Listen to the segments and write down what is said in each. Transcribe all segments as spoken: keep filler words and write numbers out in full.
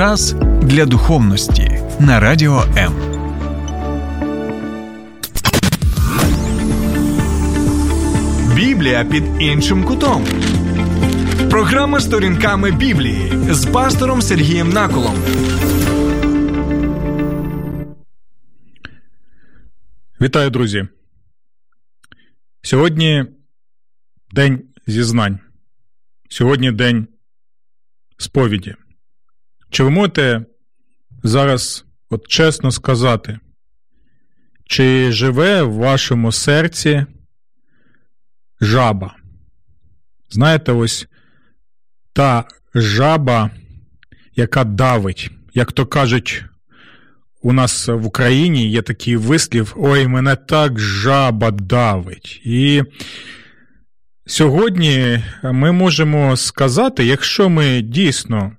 Час для духовності на Радіо М. Біблія під іншим кутом. Програма «Сторінками Біблії» з пастором Сергієм Наколом. Вітаю, друзі. Сьогодні день зізнань. Сьогодні день сповіді. Чи ви можете зараз от чесно сказати, чи живе в вашому серці жаба? Знаєте, ось та жаба, яка давить. Як то кажуть, у нас в Україні є такий вислів: «Ой, мене так жаба давить». І сьогодні ми можемо сказати, якщо ми дійсно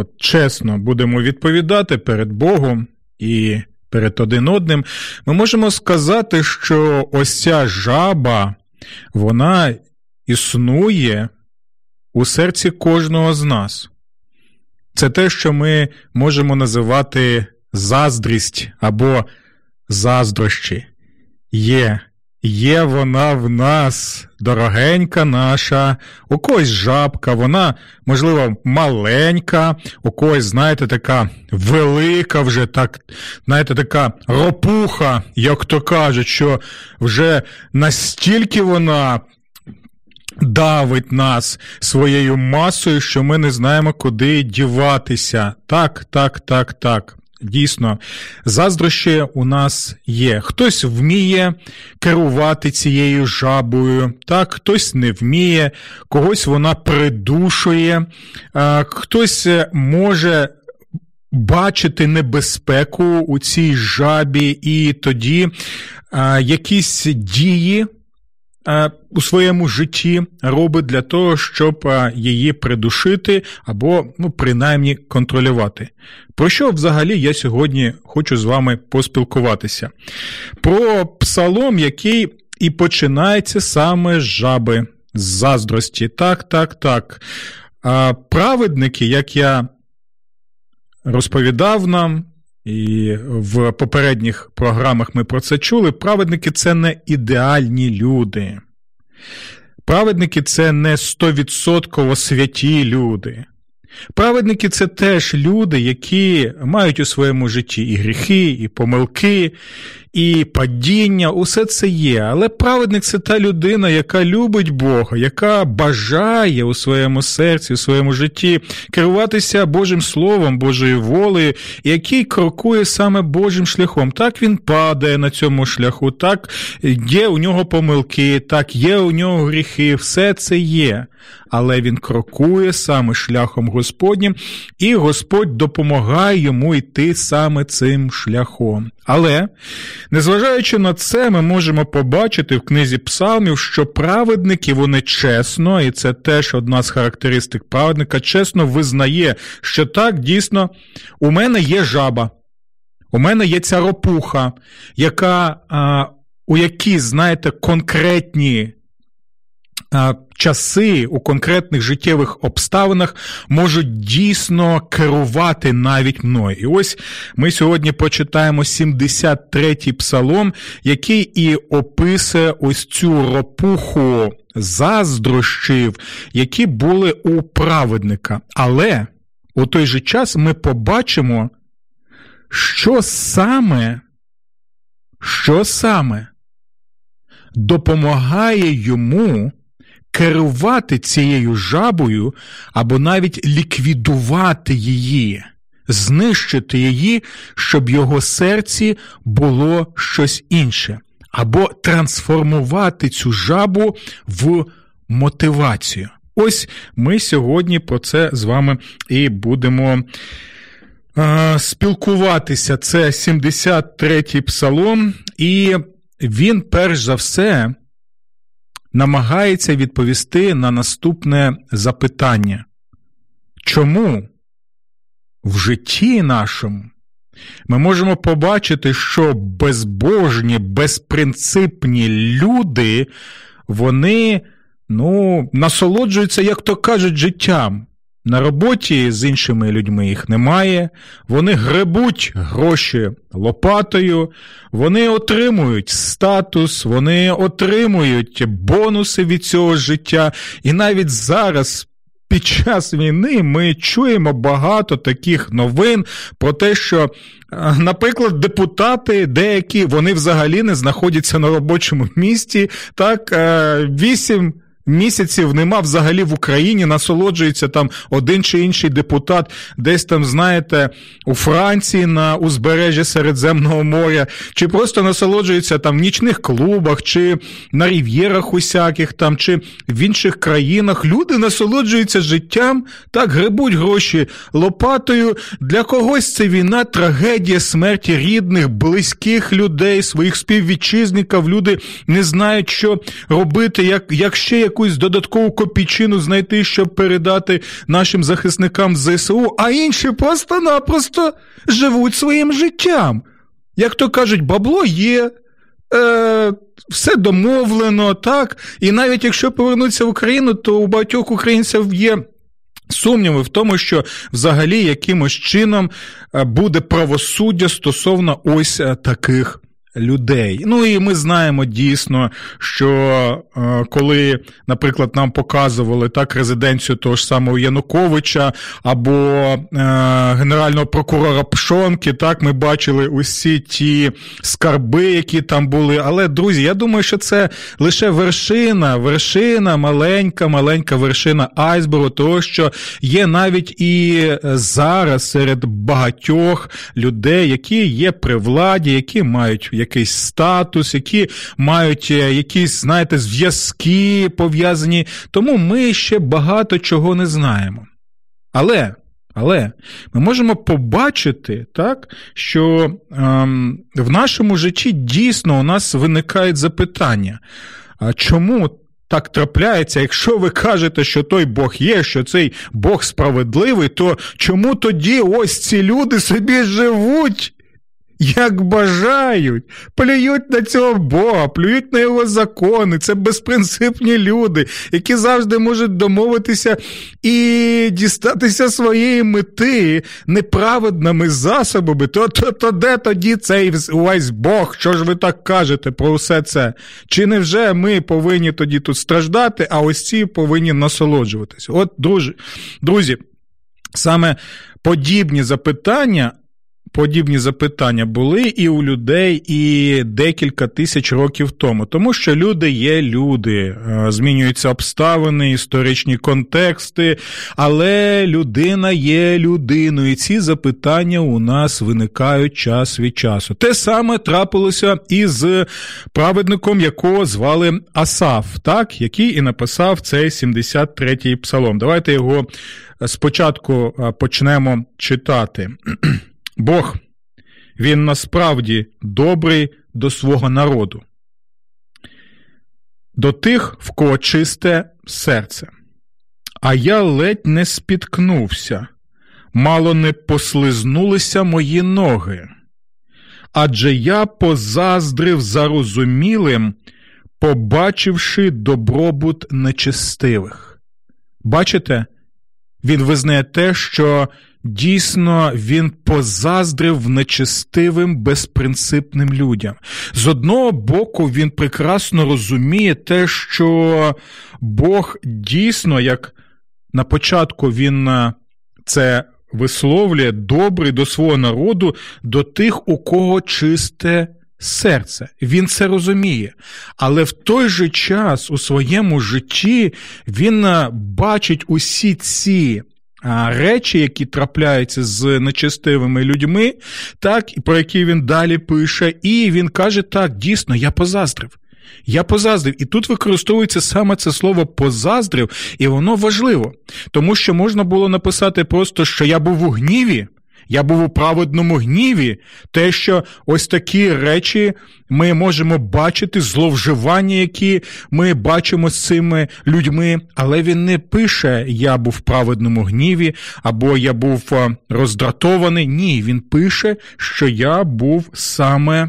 от чесно будемо відповідати перед Богом і перед один одним, ми можемо сказати, що ось ця жаба, вона існує у серці кожного з нас. Це те, що ми можемо називати заздрість або заздрощі. Є, є вона в нас, дорогенька наша, у когось жабка, вона, можливо, маленька, у когось, знаєте, така велика вже, так, знаєте, така ропуха, як то кажуть, що вже настільки вона давить нас своєю масою, що ми не знаємо, куди діватися. Так, так, так, так. Дійсно, заздрощі у нас є. Хтось вміє керувати цією жабою, так, хтось не вміє, когось вона придушує, хтось може бачити небезпеку у цій жабі, і тоді якісь дії у своєму житті робить для того, щоб її придушити або, ну, принаймні, контролювати. Про що взагалі я сьогодні хочу з вами поспілкуватися? Про псалом, який і починається саме з жаби, з заздрості. Так, так, так. Праведники, як я розповідав нам, і в попередніх програмах ми про це чули, праведники – це не ідеальні люди. Праведники – це не сто відсотків святі люди. Праведники – це теж люди, які мають у своєму житті і гріхи, і помилки, і падіння, усе це є. Але праведник – це та людина, яка любить Бога, яка бажає у своєму серці, у своєму житті керуватися Божим Словом, Божою волею, який крокує саме Божим шляхом. Так, він падає на цьому шляху, так, є у нього помилки, так, є у нього гріхи, все це є. Але він крокує саме шляхом Господнім, і Господь допомагає йому йти саме цим шляхом. Але, незважаючи на це, ми можемо побачити в книзі Псалмів, що праведники, вони чесно, і це теж одна з характеристик праведника, чесно визнає, що так, дійсно, у мене є жаба, у мене є ця ропуха, яка, а, у якій, знаєте, конкретні часи, у конкретних життєвих обставинах можуть дійсно керувати навіть мною. І ось ми сьогодні прочитаємо сімдесят третій псалом, який і описує ось цю ропуху заздрощів, які були у праведника. Але у той же час ми побачимо, що саме, що саме допомагає йому керувати цією жабою або навіть ліквідувати її, знищити її, щоб його серці було щось інше, або трансформувати цю жабу в мотивацію. Ось ми сьогодні про це з вами і будемо е- спілкуватися. Це сімдесят третій псалом, і він перш за все намагається відповісти на наступне запитання. Чому в житті нашому ми можемо побачити, що безбожні, безпринципні люди, вони, ну, насолоджуються, як то кажуть, життям, На роботі з іншими людьми їх немає, вони гребуть гроші лопатою, вони отримують статус, вони отримують бонуси від цього життя. І навіть зараз, під час війни, ми чуємо багато таких новин про те, що, наприклад, депутати деякі, вони взагалі не знаходяться на робочому місці, так, вісім місяців нема взагалі в Україні, насолоджується там один чи інший депутат десь там, знаєте, у Франції на узбережжі Середземного моря, чи просто насолоджується там в нічних клубах, чи на рів'єрах усяких там, чи в інших країнах. Люди насолоджуються життям, так, гребуть гроші лопатою. Для когось це війна, трагедія смерті рідних, близьких людей, своїх співвітчизників. Люди не знають, що робити, як, як ще як якусь додаткову копійчину знайти, щоб передати нашим захисникам зе ес у, а інші просто-напросто живуть своїм життям. Як то кажуть, бабло є, е, все домовлено, так, і навіть якщо повернуться в Україну, то у багатьох українців є сумніви в тому, що взагалі якимось чином буде правосуддя стосовно ось таких людей. Ну і ми знаємо дійсно, що е, коли, наприклад, нам показували так резиденцію того ж самого Януковича або е, генерального прокурора Пшонки, так, ми бачили усі ті скарби, які там були. Але, друзі, я думаю, що це лише вершина, вершина, маленька, маленька вершина айсбергу того, що є навіть і зараз серед багатьох людей, які є при владі, які мають якийсь статус, які мають якісь, знаєте, зв'язки пов'язані. Тому ми ще багато чого не знаємо. Але, але ми можемо побачити, так, що ем, в нашому житті дійсно у нас виникають запитання. А чому так трапляється, якщо ви кажете, що той Бог є, що цей Бог справедливий, то чому тоді ось ці люди собі живуть, як бажають, плюють на цього Бога, плюють на його закони, це безпринципні люди, які завжди можуть домовитися і дістатися своєї мети неправедними засобами, то, то, то де тоді цей увесь Бог, що ж ви так кажете про усе це? Чи невже ми повинні тоді тут страждати, а ось ці повинні насолоджуватися? От, друзі, друзі, саме подібні запитання, Подібні запитання були і у людей, і декілька тисяч років тому. Тому що люди є люди, змінюються обставини, історичні контексти, але людина є людиною, і ці запитання у нас виникають час від часу. Те саме трапилося і з праведником, якого звали Асаф, так? Який і написав цей сімдесят третій псалом. Давайте його спочатку почнемо читати. Бог, він насправді добрий до свого народу, до тих, в кого чисте серце. А я ледь не спіткнувся, мало не послизнулися мої ноги, адже я позаздрив зарозумілим, побачивши добробут нечестивих. Бачите? Він визнає те, що дійсно він позаздрив нечестивим, безпринципним людям. З одного боку, він прекрасно розуміє те, що Бог дійсно, як на початку він це висловлює, добрий до свого народу, до тих, у кого чисте серце. Він це розуміє. Але в той же час у своєму житті він бачить усі ці речі, які трапляються з нечестивими людьми, так, про які він далі пише, і він каже, так, дійсно, я позаздрив. Я позаздрив. І тут використовується саме це слово «позаздрив», і воно важливо. Тому що можна було написати просто, що я був у гніві, я був у праведному гніві, те, що ось такі речі ми можемо бачити, зловживання, які ми бачимо з цими людьми, але він не пише «я був в праведному гніві» або «я був роздратований». Ні, він пише, що я був саме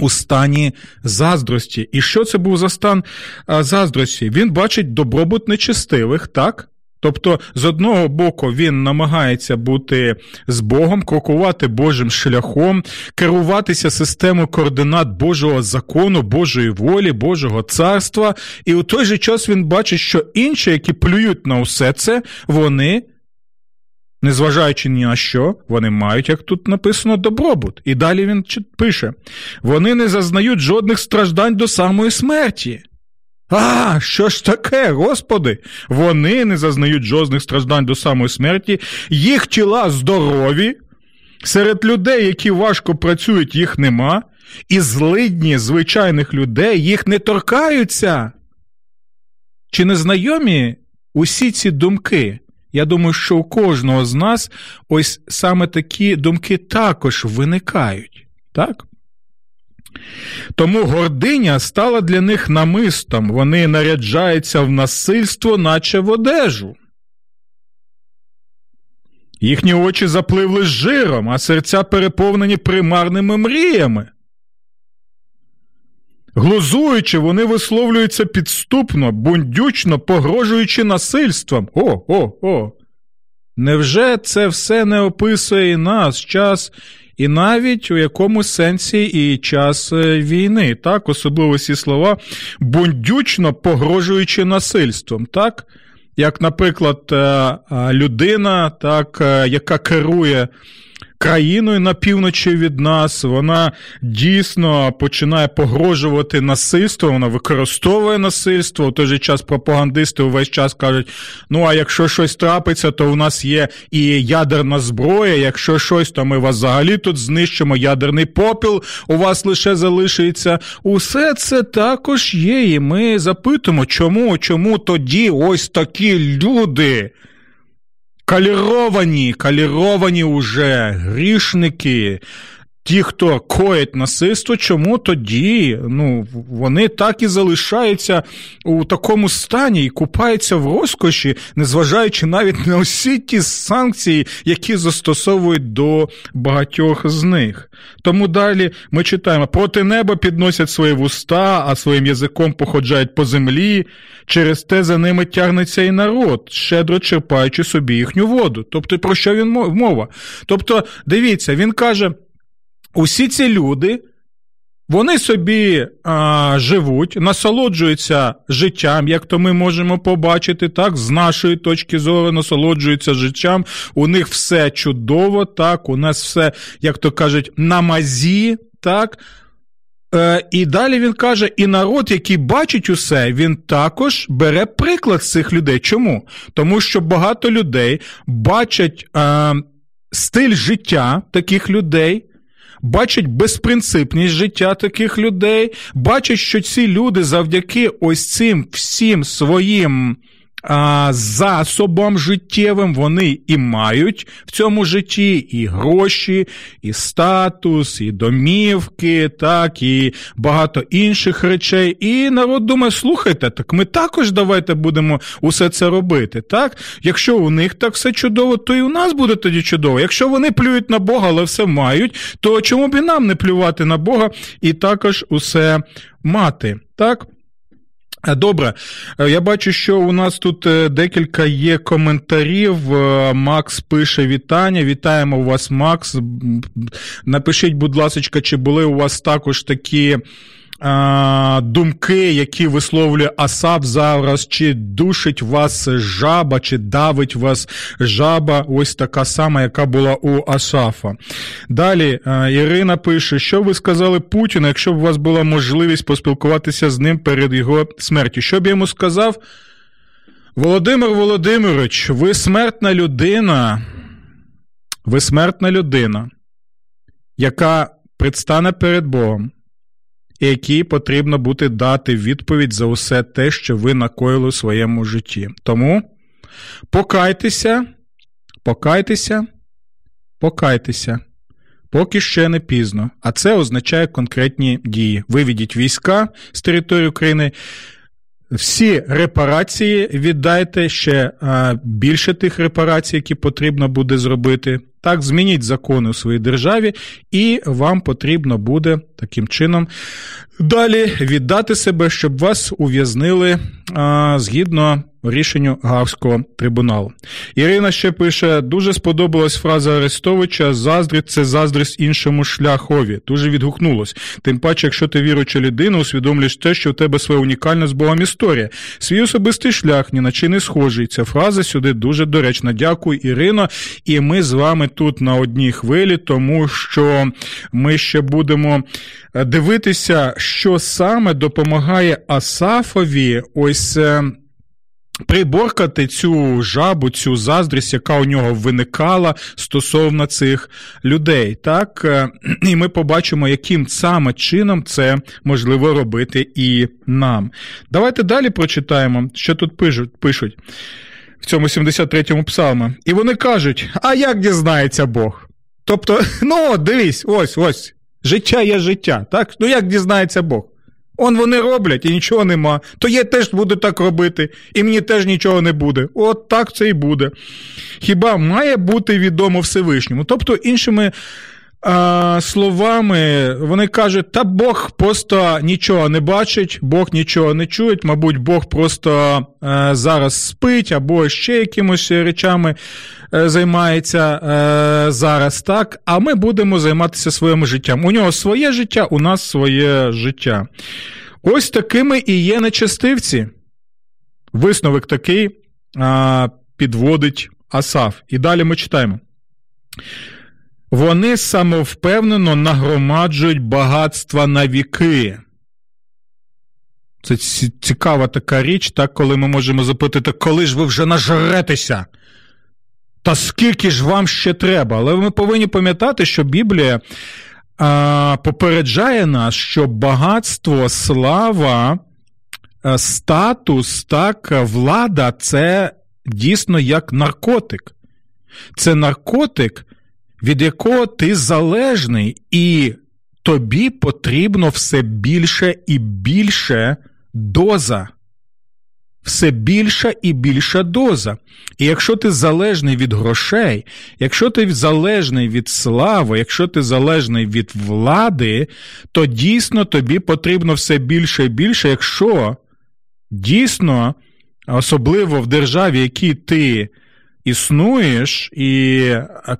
у стані заздрості. І що це був за стан заздрості? Він бачить добробут нечестивих, так? Тобто, з одного боку, він намагається бути з Богом, крокувати Божим шляхом, керуватися системою координат Божого закону, Божої волі, Божого царства. І у той же час він бачить, що інші, які плюють на усе це, вони, незважаючи ні на що, вони мають, як тут написано, добробут. І далі він пише, вони не зазнають жодних страждань до самої смерті. А, що ж таке, Господи? Вони не зазнають жодних страждань до самої смерті. Їх тіла здорові. Серед людей, які важко працюють, їх нема. І злидні звичайних людей їх не торкаються. Чи не знайомі усі ці думки? Я думаю, що у кожного з нас ось саме такі думки також виникають. Так? Тому гординя стала для них намистом, вони наряджаються в насильство, наче в одежу. Їхні очі запливли жиром, а серця переповнені примарними мріями. Глузуючи, вони висловлюються підступно, бундючно, погрожуючи насильством. О, о, о! Невже це все не описує і нас, час... І навіть у якомусь сенсі і час війни, так, особливо ці слова, бундючно погрожуючи насильством, так, як, наприклад, людина, так, яка керує країною на півночі від нас, вона дійсно починає погрожувати насильством, вона використовує насильство, у той же час пропагандисти увесь час кажуть, ну а якщо щось трапиться, то у нас є і ядерна зброя, якщо щось, то ми вас взагалі тут знищимо, ядерний попіл у вас лише залишиться. Усе це також є, і ми запитуємо, чому, чому тоді ось такі люди... Каліровані, каліровані уже грішники, ті, хто коять насильство, чому тоді, ну, вони так і залишаються у такому стані і купаються в розкоші, незважаючи навіть на усі ті санкції, які застосовують до багатьох з них. Тому далі ми читаємо, проти неба підносять свої вуста, а своїм язиком походжають по землі, через те за ними тягнеться і народ, щедро черпаючи собі їхню воду. Тобто, про що він мова? Тобто, дивіться, він каже... Усі ці люди, вони собі а, живуть, насолоджуються життям, як то ми можемо побачити, так, з нашої точки зору насолоджуються життям, у них все чудово, так, у нас все, як то кажуть, на мазі, так. Е, і далі він каже, і народ, який бачить усе, він також бере приклад з цих людей. Чому? Тому що багато людей бачать е, стиль життя таких людей, бачать безпринципність життя таких людей, бачать, що ці люди завдяки ось цим всім своїм а, засобам життєвим вони і мають в цьому житті і гроші, і статус, і домівки, так, і багато інших речей. І народ думає, слухайте, так ми також давайте будемо усе це робити, так? Якщо у них так все чудово, то і у нас буде тоді чудово. Якщо вони плюють на Бога, але все мають, то чому б і нам не плювати на Бога і також усе мати, так? Добре, я бачу, що у нас тут декілька є коментарів. Макс пише вітання. Вітаємо вас, Макс. Напишіть, будь ласка, чи були у вас також такі а, думки, які висловлює Асаф зараз, чи душить вас жаба, чи давить вас жаба, ось така сама, яка була у Асафа. Далі Ірина пише, що ви сказали Путіну, якщо б у вас була можливість поспілкуватися з ним перед його смертю? Що б я йому сказав? Володимир Володимирович, ви смертна людина, ви смертна людина, яка предстане перед Богом, і якій потрібно буде дати відповідь за усе те, що ви накоїли у своєму житті. Тому покайтеся, покайтеся, покайтеся, поки ще не пізно. А це означає конкретні дії. Виведіть війська з території України, всі репарації віддайте, ще більше тих репарацій, які потрібно буде зробити. Так, змініть закони у своїй державі, і вам потрібно буде таким чином далі віддати себе, щоб вас ув'язнили згідно рішенню Гаагського трибуналу. Ірина ще пише: дуже сподобалась фраза Арестовича «заздрість – це заздрість іншому шляхові». Дуже відгукнулось. Тим паче, якщо ти віруюча людина, усвідомлюєш те, що в тебе своя унікальна з Богом історія. Свій особистий шлях ні на чий не схожий. Ця фраза сюди дуже доречна. Дякую, Ірино. І ми з вами тут на одній хвилі, тому що ми ще будемо дивитися, що саме допомагає Асафові ось приборкати цю жабу, цю заздрість, яка у нього виникала стосовно цих людей. Так? І ми побачимо, яким саме чином це можливо робити і нам. Давайте далі прочитаємо, що тут пишуть в цьому сімдесят третьому псалмі. І вони кажуть: а як дізнається Бог? Тобто, ну, дивись, ось, ось, життя є життя, так? Ну, як дізнається Бог? Он вони роблять, і нічого нема. То я теж буду так робити, і мені теж нічого не буде. От так це і буде. Хіба має бути відомо Всевишньому? Тобто, іншими а, словами, вони кажуть, та Бог просто нічого не бачить, Бог нічого не чує, мабуть, Бог просто а, зараз спить, або ще якимось речами а, займається а, зараз, так? А ми будемо займатися своїм життям. У нього своє життя, у нас своє життя. Ось такими і є нечестивці. Висновок такий а, підводить Асаф. І далі ми читаємо. Вони самовпевнено нагромаджують багатства на віки. Це цікава така річ, так, коли ми можемо запитати, коли ж ви вже нажретеся? Та скільки ж вам ще треба? Але ми повинні пам'ятати, що Біблія а, попереджає нас, що багатство, слава, статус, так, влада – це дійсно як наркотик. Це наркотик, від якого ти залежний, і тобі потрібно все більше і більше доза. Все більша і більша доза. І якщо ти залежний від грошей, якщо ти залежний від слави, якщо ти залежний від влади, то дійсно тобі потрібно все більше і більше, якщо дійсно, особливо в державі, в якій ти існуєш і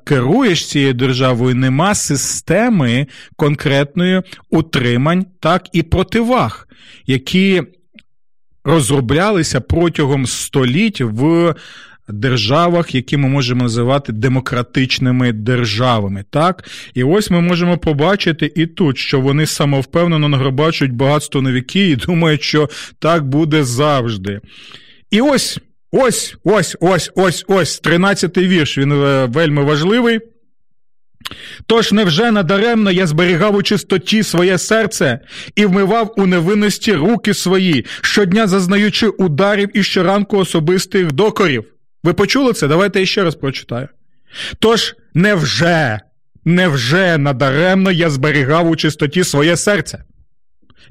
керуєш цією державою, нема системи конкретної утримань, так, і противаг, які розроблялися протягом століть в державах, які ми можемо називати демократичними державами, так? І ось ми можемо побачити і тут, що вони самовпевнено нагромаджують багатство на віки і думають, що так буде завжди. І ось Ось, ось, ось, ось, ось, тринадцятий вірш, він вельми важливий. «Тож невже надаремно я зберігав у чистоті своє серце і вмивав у невинності руки свої, щодня зазнаючи ударів і щоранку особистих докорів». Ви почули це? Давайте я ще раз прочитаю. «Тож невже, невже надаремно я зберігав у чистоті своє серце».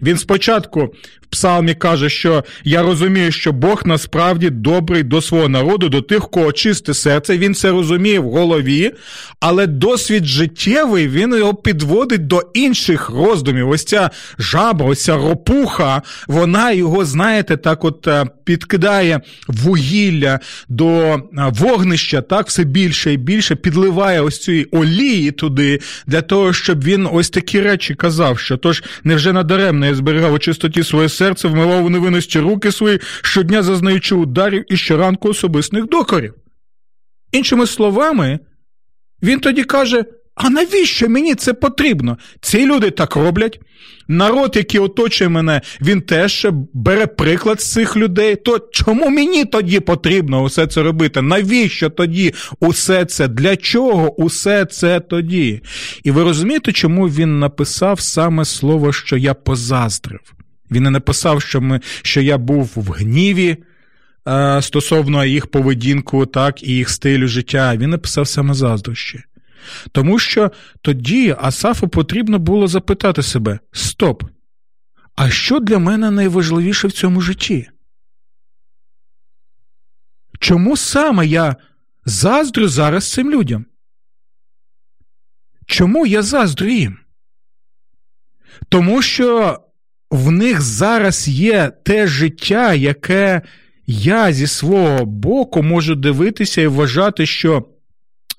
Він спочатку в псалмі каже, що я розумію, що Бог насправді добрий до свого народу, до тих, кого чисте серце. Він це розуміє в голові, але досвід життєвий, він його підводить до інших роздумів. Ось ця жаба, ось ця ропуха, вона його, знаєте, так от підкидає вугілля до вогнища, так, все більше і більше, підливає ось цієї олії туди, для того, щоб він ось такі речі казав, що тож невже надаремно я зберігав у чистоті своє серце, вмивав у невинності руки свої, щодня зазнаючи ударів і щоранку особистих докорів. Іншими словами, він тоді каже, а навіщо мені це потрібно? Ці люди так роблять. Народ, який оточує мене, він теж бере приклад з цих людей. То чому мені тоді потрібно усе це робити? Навіщо тоді усе це? Для чого усе це тоді? І ви розумієте, чому він написав саме слово, що я позаздрив? Він не написав, що, ми, що я був в гніві е, стосовно їх поведінку, так, і їх стилю життя. Він написав саме заздрощі. Тому що тоді Асафу потрібно було запитати себе, стоп, а що для мене найважливіше в цьому житті? Чому саме я заздрю зараз цим людям? Чому я заздрю їм? Тому що в них зараз є те життя, яке я зі свого боку можу дивитися і вважати, що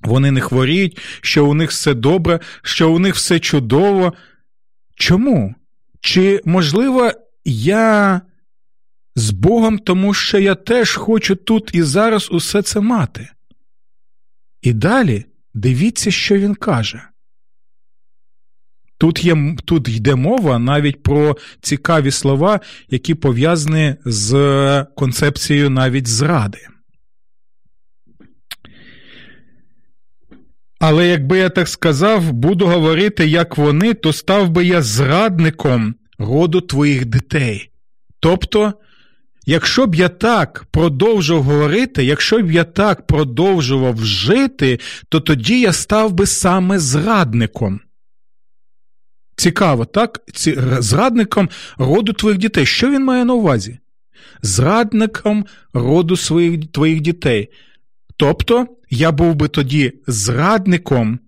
вони не хворіють, що у них все добре, що у них все чудово. Чому? Чи, можливо, я з Богом, тому що я теж хочу тут і зараз усе це мати? І далі дивіться, що він каже. Тут, є, тут йде мова навіть про цікаві слова, які пов'язані з концепцією навіть зради. Але якби я так сказав, буду говорити, як вони, то став би я зрадником роду твоїх дітей. Тобто, якщо б я так продовжував говорити, якщо б я так продовжував жити, то тоді я став би саме зрадником. Цікаво, так? Ці, зрадником роду твоїх дітей. Що він має на увазі? Зрадником роду своїх, твоїх дітей. Тобто, я був би тоді зрадником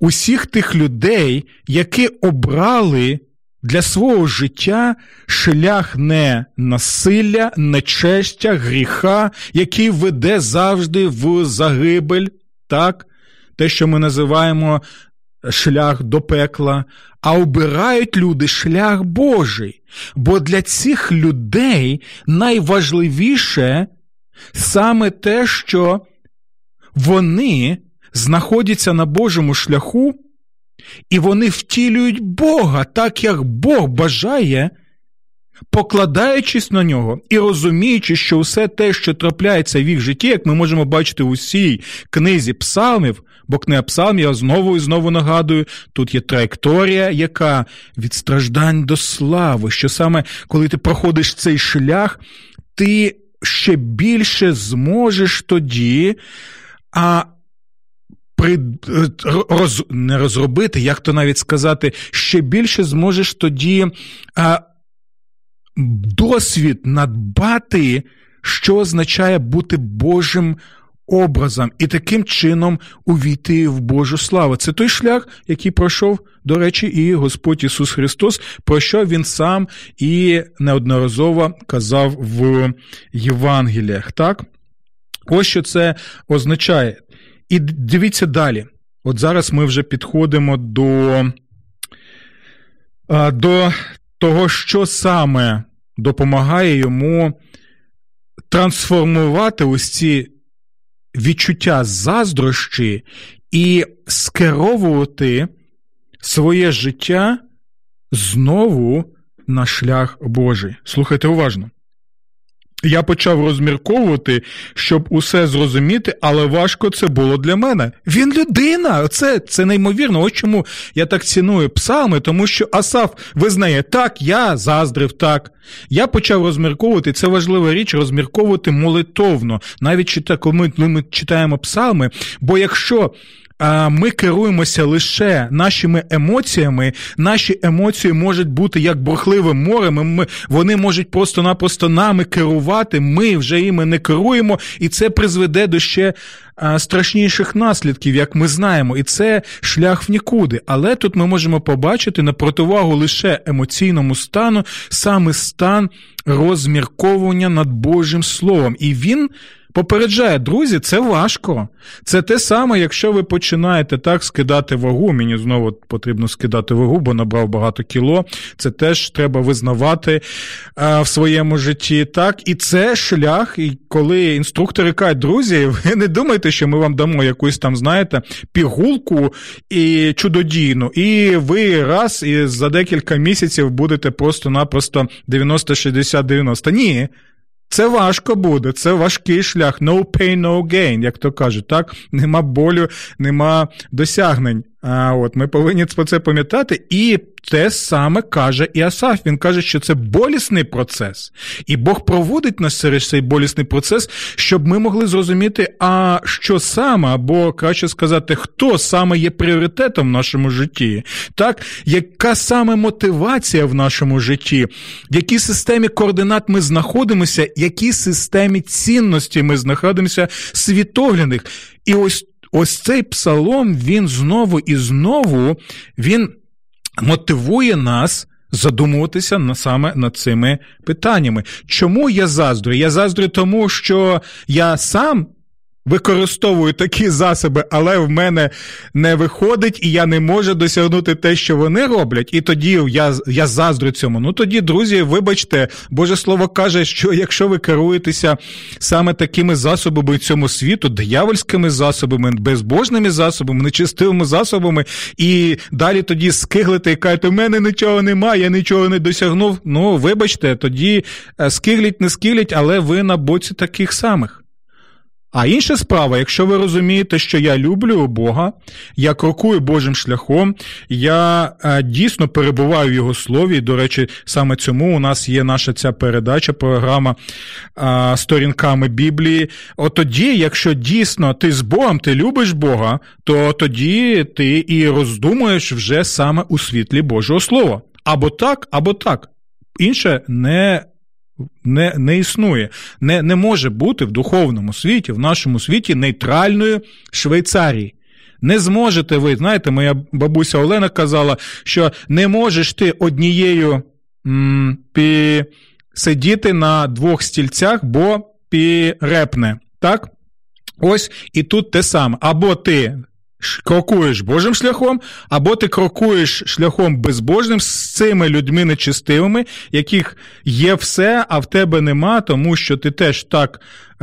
усіх тих людей, які обрали для свого життя шлях не насилля, нечестя, гріха, який веде завжди в загибель, так? Те, що ми називаємо шлях до пекла, а обирають люди шлях Божий. Бо для цих людей найважливіше саме те, що вони знаходяться на Божому шляху, і вони втілюють Бога так, як Бог бажає, покладаючись на нього і розуміючи, що усе те, що трапляється в їх житті, як ми можемо бачити в усій книзі псалмів, бо книга псалмів, я знову і знову нагадую, тут є траєкторія, яка від страждань до слави, що саме коли ти проходиш цей шлях, ти ще більше зможеш тоді а при, роз, не розробити, як то навіть сказати, ще більше зможеш тоді а, досвід надбати, що означає бути Божим образом і таким чином увійти в Божу славу. Це той шлях, який пройшов, до речі, і Господь Ісус Христос, про що Він сам і неодноразово казав в Євангеліях, так? Ось що це означає. І дивіться далі. От зараз ми вже підходимо до, до того, що саме допомагає йому трансформувати ось ці відчуття заздрощі і скеровувати своє життя знову на шлях Божий. Слухайте уважно. Я почав розмірковувати, щоб усе зрозуміти, але важко це було для мене. Він людина! Це, це неймовірно. Ось чому я так ціную псалми, тому що Асаф визнає, так, я заздрив, так. Я почав розмірковувати, це важлива річ, розмірковувати молитовно. Навіть коли ми читаємо псалми, бо якщо ми керуємося лише нашими емоціями, наші емоції можуть бути як бурхливе море, ми, вони можуть просто-напросто нами керувати, ми вже іми не керуємо, і це призведе до ще а, страшніших наслідків, як ми знаємо, і це шлях в нікуди. Але тут ми можемо побачити на противагу лише емоційному стану, саме стан розмірковування над Божим Словом. І він попереджає, друзі, це важко. Це те саме, якщо ви починаєте так скидати вагу. Мені знову потрібно скидати вагу, бо набрав багато кіло. Це теж треба визнавати а, в своєму житті. Так, і це шлях, і коли інструктори кажуть, друзі, ви не думайте, що ми вам дамо якусь там, знаєте, пігулку і чудодійну. І ви раз і за декілька місяців будете просто-напросто дев'яносто шістдесят дев'яносто. Ні. Це важко буде, це важкий шлях, no pain, no gain, як то кажуть, так? Нема болю, нема досягнень. А от ми повинні про це пам'ятати, і те саме каже і Асаф. Він каже, що це болісний процес, і Бог проводить нас через цей болісний процес, щоб ми могли зрозуміти, а що саме, або краще сказати, хто саме є пріоритетом в нашому житті, так, яка саме мотивація в нашому житті, в якій системі координат ми знаходимося, в якій системі цінності ми знаходимося світоглядних, і ось. Ось цей псалом, він знову і знову, він мотивує нас задумуватися на, саме над цими питаннями. Чому я заздрю? Я заздрю тому, що я сам використовую такі засоби, але в мене не виходить, і я не можу досягнути те, що вони роблять, і тоді я, я заздрю цьому. Ну тоді, друзі, вибачте, Боже Слово каже, що якщо ви керуєтеся саме такими засобами цьому світу, диявольськими засобами, безбожними засобами, нечистивими засобами, і далі тоді скиглите і кажете, в мене нічого немає, я нічого не досягнув, ну вибачте, тоді скигліть, не скигліть, але ви на боці таких самих. А інша справа, якщо ви розумієте, що я люблю Бога, я крокую Божим шляхом, я дійсно перебуваю в Його слові, і, до речі, саме цьому у нас є наша ця передача, програма «Сторінками Біблії». От тоді, якщо дійсно ти з Богом, ти любиш Бога, то тоді ти і роздумуєш вже саме у світлі Божого Слова. Або так, або так. Інше не... Не, не існує, не, не може бути в духовному світі, в нашому світі нейтральної Швейцарії. Не зможете ви, знаєте, моя бабуся Олена казала, що не можеш ти однією м, пі, сидіти на двох стільцях, бо пірепне. Так? Ось і тут те саме. Або ти крокуєш Божим шляхом, або ти крокуєш шляхом безбожним з цими людьми нечистивими, яких є все, а в тебе нема, тому що ти теж так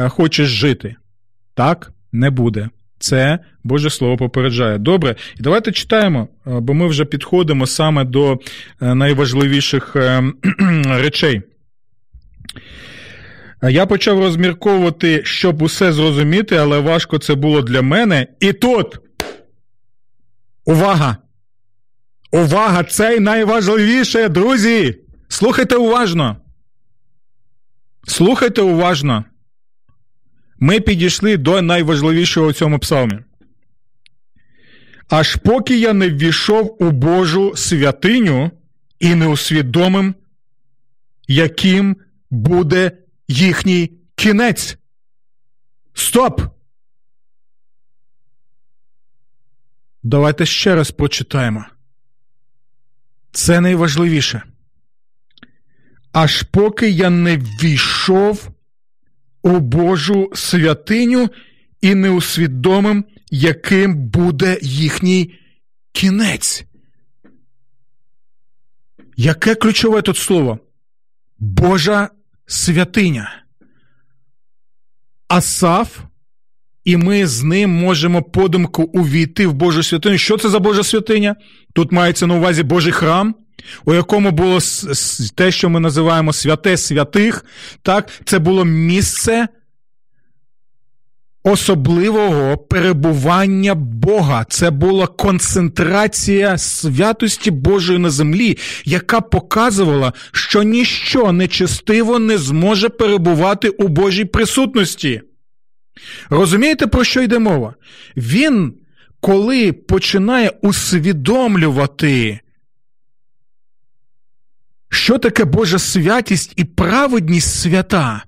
хочеш жити. Так не буде. Це Боже Слово попереджає. Добре, і давайте читаємо, бо ми вже підходимо саме до найважливіших речей. Я почав розмірковувати, щоб усе зрозуміти, але важко це було для мене. І тут... Увага! Увага! Це найважливіше, друзі! Слухайте уважно! Слухайте уважно! Ми підійшли до найважливішого в цьому псалмі. Аж поки я не ввійшов у Божу святиню і не усвідомив, яким буде їхній кінець. Стоп! Давайте ще раз прочитаємо. Це найважливіше. Аж поки я не ввійшов у Божу святиню і не усвідомив, яким буде їхній кінець. Яке ключове тут слово? Божа святиня. Асаф. І ми з ним можемо подумку увійти в Божу святиню. Що це за Божа святиня? Тут мається на увазі Божий храм, у якому було те, що ми називаємо святе святих. Так? Це було місце особливого перебування Бога. Це була концентрація святості Божої на землі, яка показувала, що ніщо нечистиво не зможе перебувати у Божій присутності. Розумієте, про що йде мова? Він, коли починає усвідомлювати, що таке Божа святість і праведність свята,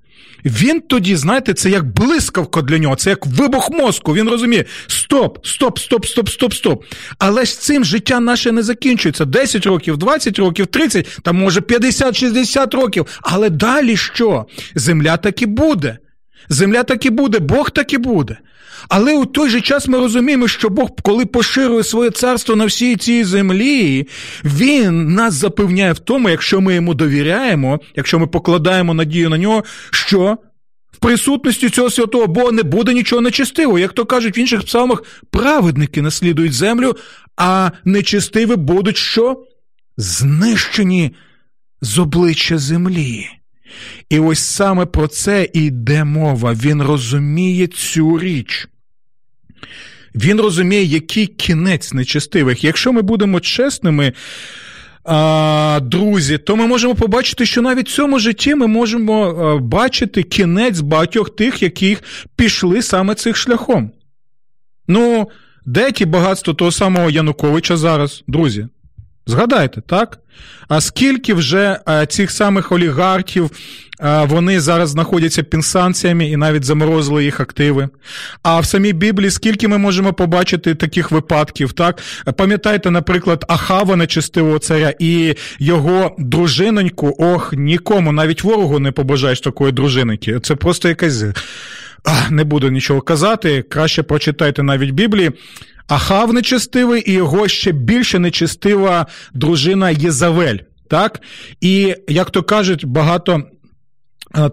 він тоді, знаєте, це як блискавка для нього, це як вибух мозку. Він розуміє, стоп, стоп, стоп, стоп, стоп, стоп. Але ж цим життя наше не закінчується. десять років, двадцять років, тридцять, там може п'ятдесят, шістдесят років. Але далі що? Земля таки буде. Земля так і буде, Бог так і буде. Але у той же час ми розуміємо, що Бог, коли поширює своє царство на всій цій землі, Він нас запевняє в тому, якщо ми йому довіряємо, якщо ми покладаємо надію на нього, що в присутності цього святого Бога не буде нічого нечистивого. Як то кажуть в інших псалмах, праведники наслідують землю, а нечистиві будуть що? Знищені з обличчя землі. І ось саме про це і йде мова. Він розуміє цю річ. Він розуміє, який кінець нечестивих. Якщо ми будемо чесними, друзі, то ми можемо побачити, що навіть в цьому житті ми можемо бачити кінець багатьох тих, яких пішли саме цим шляхом. Ну, де ті багатства того самого Януковича зараз, друзі? Згадайте, так? А скільки вже а, цих самих олігархів, а, вони зараз знаходяться під санкціями і навіть заморозили їх активи. А в самій Біблії скільки ми можемо побачити таких випадків, так? Пам'ятаєте, наприклад, Ахава, нечестивого царя, і його дружиноньку, ох, нікому, навіть ворогу не побажаєш такої дружинки. Це просто якась... Ах, не буду нічого казати, краще прочитайте навіть Біблії. Ахав нечестивий і його ще більше нечестива дружина Єзавель, так? І, як то кажуть, багато а,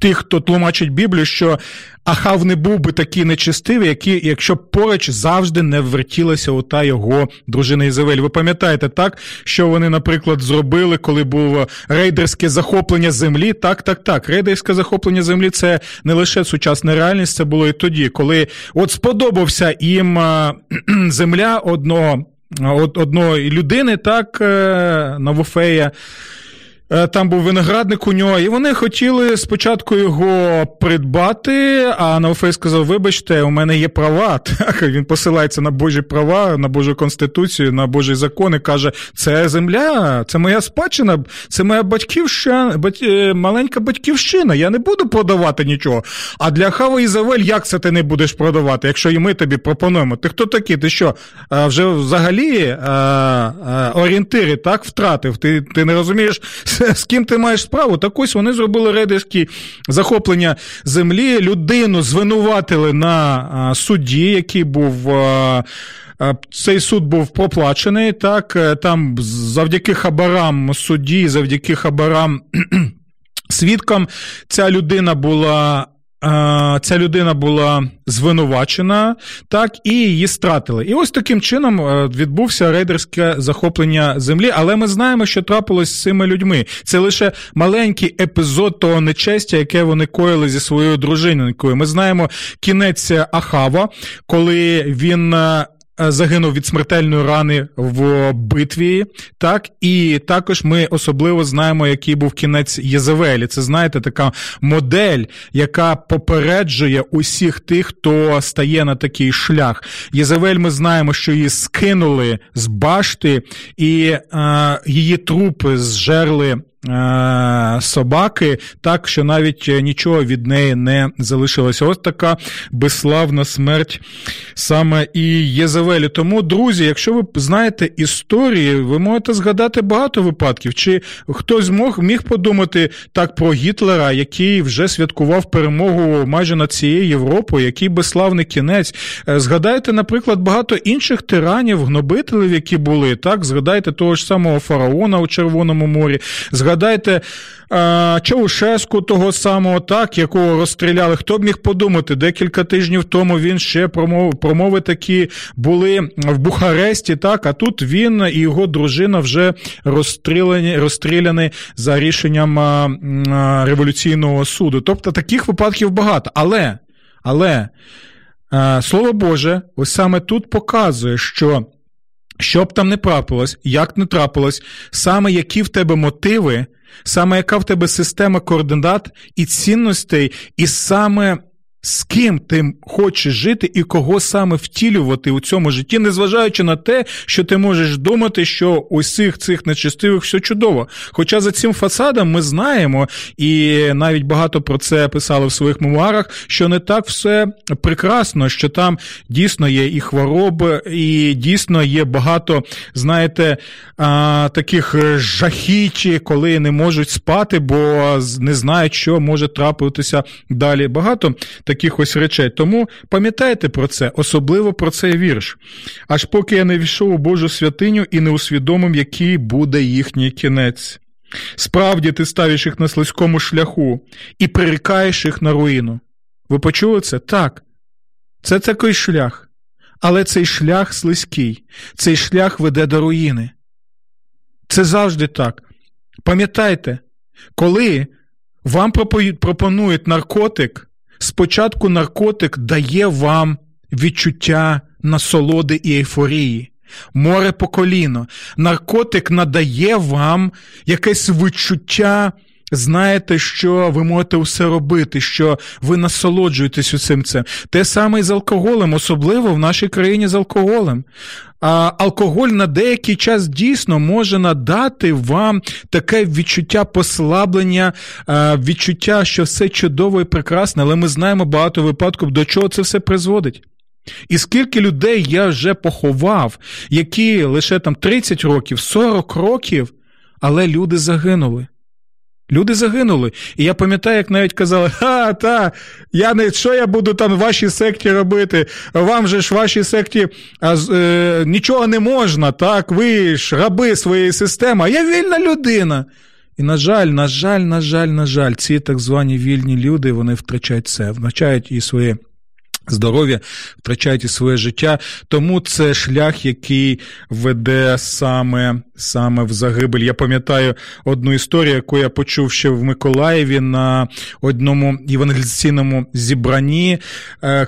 тих, хто тлумачить Біблію, що Ахав не був би такий нечестивий, який, якщо поруч завжди не вертілася ота його дружина Єзавель. Ви пам'ятаєте, так, що вони, наприклад, зробили, коли було рейдерське захоплення землі? Так, так, так. Рейдерське захоплення землі – це не лише сучасна реальність, це було і тоді, коли от сподобався їм земля одного, одної людини, так, Навуфея. Там був виноградник у нього, і вони хотіли спочатку його придбати, а Навуфей сказав, вибачте, у мене є права. Так, він посилається на Божі права, на Божу конституцію, на Божі закони, каже, це земля, це моя спадщина, це моя батьківщина, бать... маленька батьківщина, я не буду продавати нічого. А для Хава Ізавель, як це ти не будеш продавати, якщо і ми тобі пропонуємо? Ти хто такий? Ти що, вже взагалі орієнтири так втратив? Ти, ти не розумієш, з ким ти маєш справу? Так ось вони зробили рейдерське захоплення землі, людину звинуватили на суді, який був... Цей суд був проплачений, так, там завдяки хабарам судді, завдяки хабарам свідкам ця людина була... Ця людина була звинувачена, так, і її стратили. І ось таким чином відбувся рейдерське захоплення землі, але ми знаємо, що трапилось з цими людьми. Це лише маленький епізод того нечестя, яке вони коїли зі своєю дружинкою. Ми знаємо кінець Ахава, коли він... загинув від смертельної рани в битві, так, і також ми особливо знаємо, який був кінець Єзавелі. Це, знаєте, така модель, яка попереджує усіх тих, хто стає на такий шлях. Єзавель, ми знаємо, що її скинули з башти, і е, її трупи зжерли собаки, так, що навіть нічого від неї не залишилося. Ось така безславна смерть саме і Єзавелі. Тому, друзі, якщо ви знаєте історії, ви можете згадати багато випадків. Чи хтось мог, міг подумати так про Гітлера, який вже святкував перемогу майже над цією Європою, який безславний кінець. Згадайте, наприклад, багато інших тиранів, гнобителів, які були, так, згадайте того ж самого фараона у Червоному морі, згадайте Чоушеску того самого, так, якого розстріляли. Хто б міг подумати, декілька тижнів тому він ще промов, промови такі були в Бухаресті, так, а тут він і його дружина вже розстріляні, розстріляні за рішенням а, а, революційного суду. Тобто таких випадків багато. Але, але а, Слово Боже ось саме тут показує, що що б там не трапилось, як не трапилось, саме які в тебе мотиви, саме яка в тебе система координат і цінностей, і саме з ким ти хочеш жити і кого саме втілювати у цьому житті, незважаючи на те, що ти можеш думати, що усіх цих нечестивих все чудово. Хоча за цим фасадом ми знаємо, і навіть багато про це писали в своїх мемуарах, що не так все прекрасно, що там дійсно є і хвороби, і дійсно є багато, знаєте, таких жахіті, коли не можуть спати, бо не знають, що може трапитися далі. Багато таких ось речей. Тому пам'ятайте про це, особливо про цей вірш. Аж поки я не війшов у Божу святиню і не усвідомив, який буде їхній кінець. Справді ти ставиш їх на слизькому шляху і прирікаєш їх на руїну. Ви почули це? Так. Це такий шлях. Але цей шлях слизький. Цей шлях веде до руїни. Це завжди так. Пам'ятайте, коли вам пропонують наркотик, спочатку наркотик дає вам відчуття насолоди і ейфорії. Море по коліно. Наркотик надає вам якесь відчуття знаєте, що ви можете усе робити, що ви насолоджуєтесь усім цим. Те саме і з алкоголем, особливо в нашій країні з алкоголем. А алкоголь на деякий час дійсно може надати вам таке відчуття послаблення, відчуття, що все чудово і прекрасно, але ми знаємо багато випадків, до чого це все призводить. І скільки людей я вже поховав, які лише там тридцять років, сорок років, але люди загинули. Люди загинули. І я пам'ятаю, як навіть казали, «Ха, та, я не, що я буду там в вашій секті робити? Вам же ж в вашій секті а, е, нічого не можна, так? Ви ж раби своєї системи, а я вільна людина». І, на жаль, на жаль, на жаль, на жаль, ці так звані вільні люди, вони втрачають це, втрачають і своє здоров'я, втрачають і своє життя. Тому це шлях, який веде саме, саме в загибель. Я пам'ятаю одну історію, яку я почув ще в Миколаєві на одному євангелізаційному зібранні,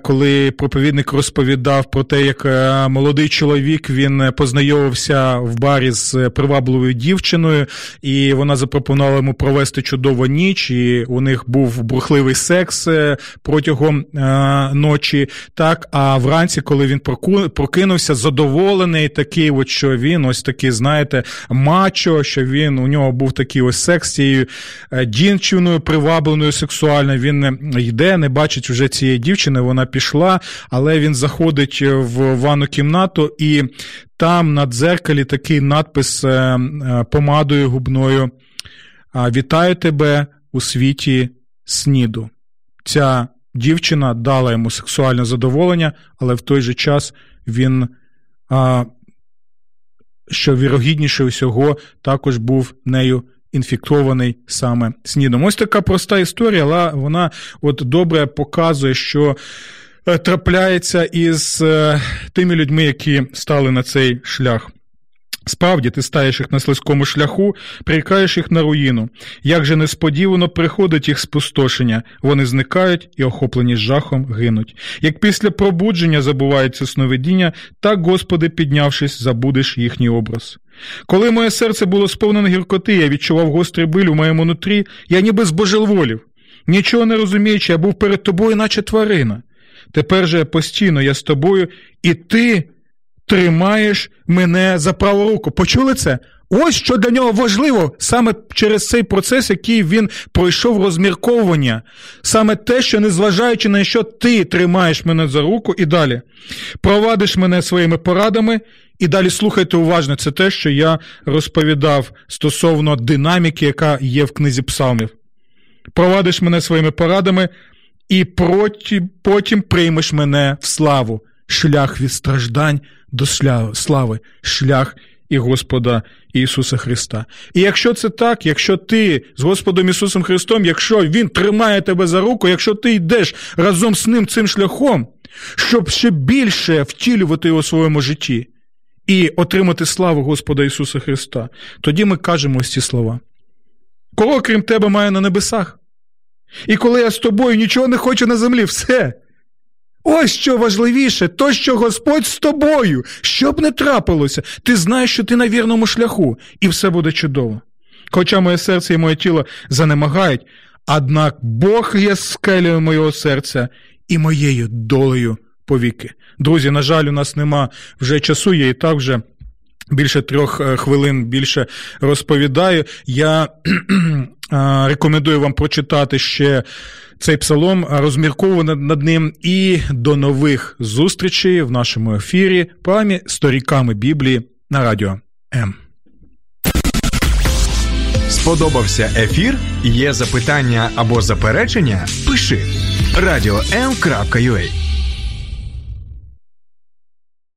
коли проповідник розповідав про те, як молодий чоловік, він познайомився в барі з привабливою дівчиною, і вона запропонувала йому провести чудову ніч, і у них був бурхливий секс протягом ночі. Так, а вранці, коли він прокинувся, задоволений такий, от, що він ось такий, знаєте, мачо, що він, у нього був такий ось секс цією дівчиною привабленою сексуально, він не йде, не бачить вже цієї дівчини, вона пішла, але він заходить в ванну кімнату, і там на дзеркалі такий надпис помадою губною «Вітаю тебе у світі сніду». Ця дівчина дала йому сексуальне задоволення, але в той же час він, а, що вірогідніше усього, також був нею інфікований саме снідом. Ось така проста історія, але вона от добре показує, що трапляється із тими людьми, які стали на цей шлях. Справді, ти стаєш їх на слизькому шляху, прирікаєш їх на руїну. Як же несподівано приходить їх спустошення. Вони зникають і охоплені жахом гинуть. Як після пробудження забувається сновидіння, так, Господи, піднявшись, забудеш їхній образ. Коли моє серце було сповнене гіркоти, я відчував гострий біль у моєму нутрі, я ніби збожеволів. Нічого не розуміючи, я був перед тобою, наче тварина. Тепер же постійно я з тобою, і ти тримаєш мене за праву руку. Почули це? Ось що для нього важливо. Саме через цей процес, який він пройшов розмірковування. Саме те, що незважаючи на що ти тримаєш мене за руку і далі. Провадиш мене своїми порадами і далі слухайте уважно. Це те, що я розповідав стосовно динаміки, яка є в книзі Псалмів. Провадиш мене своїми порадами і потім приймеш мене в славу. Шлях від страждань до слави, шлях і Господа Ісуса Христа. І якщо це так, якщо ти з Господом Ісусом Христом, якщо Він тримає тебе за руку, якщо ти йдеш разом з Ним цим шляхом, щоб ще більше втілювати його в своєму житті і отримати славу Господа Ісуса Христа, тоді ми кажемо ось ці слова. Кого, крім тебе, маю на небесах? І коли я з тобою, нічого не хочу на землі, все. Ось що важливіше, то, що Господь з тобою, що б не трапилося, ти знаєш, що ти на вірному шляху, і все буде чудово. Хоча моє серце і моє тіло занемагають, однак Бог є скелею моєго серця і моєю долею повіки. Друзі, на жаль, у нас нема вже часу, я і так вже більше трьох хвилин більше розповідаю. Я рекомендую вам прочитати ще цей псалом, розмірковано над ним. І до нових зустрічей в нашому ефірі «Пам'ять сторінками Біблії» на Радіо М. Сподобався ефір? Є запитання або заперечення? Пиши радіо ем крапка ю а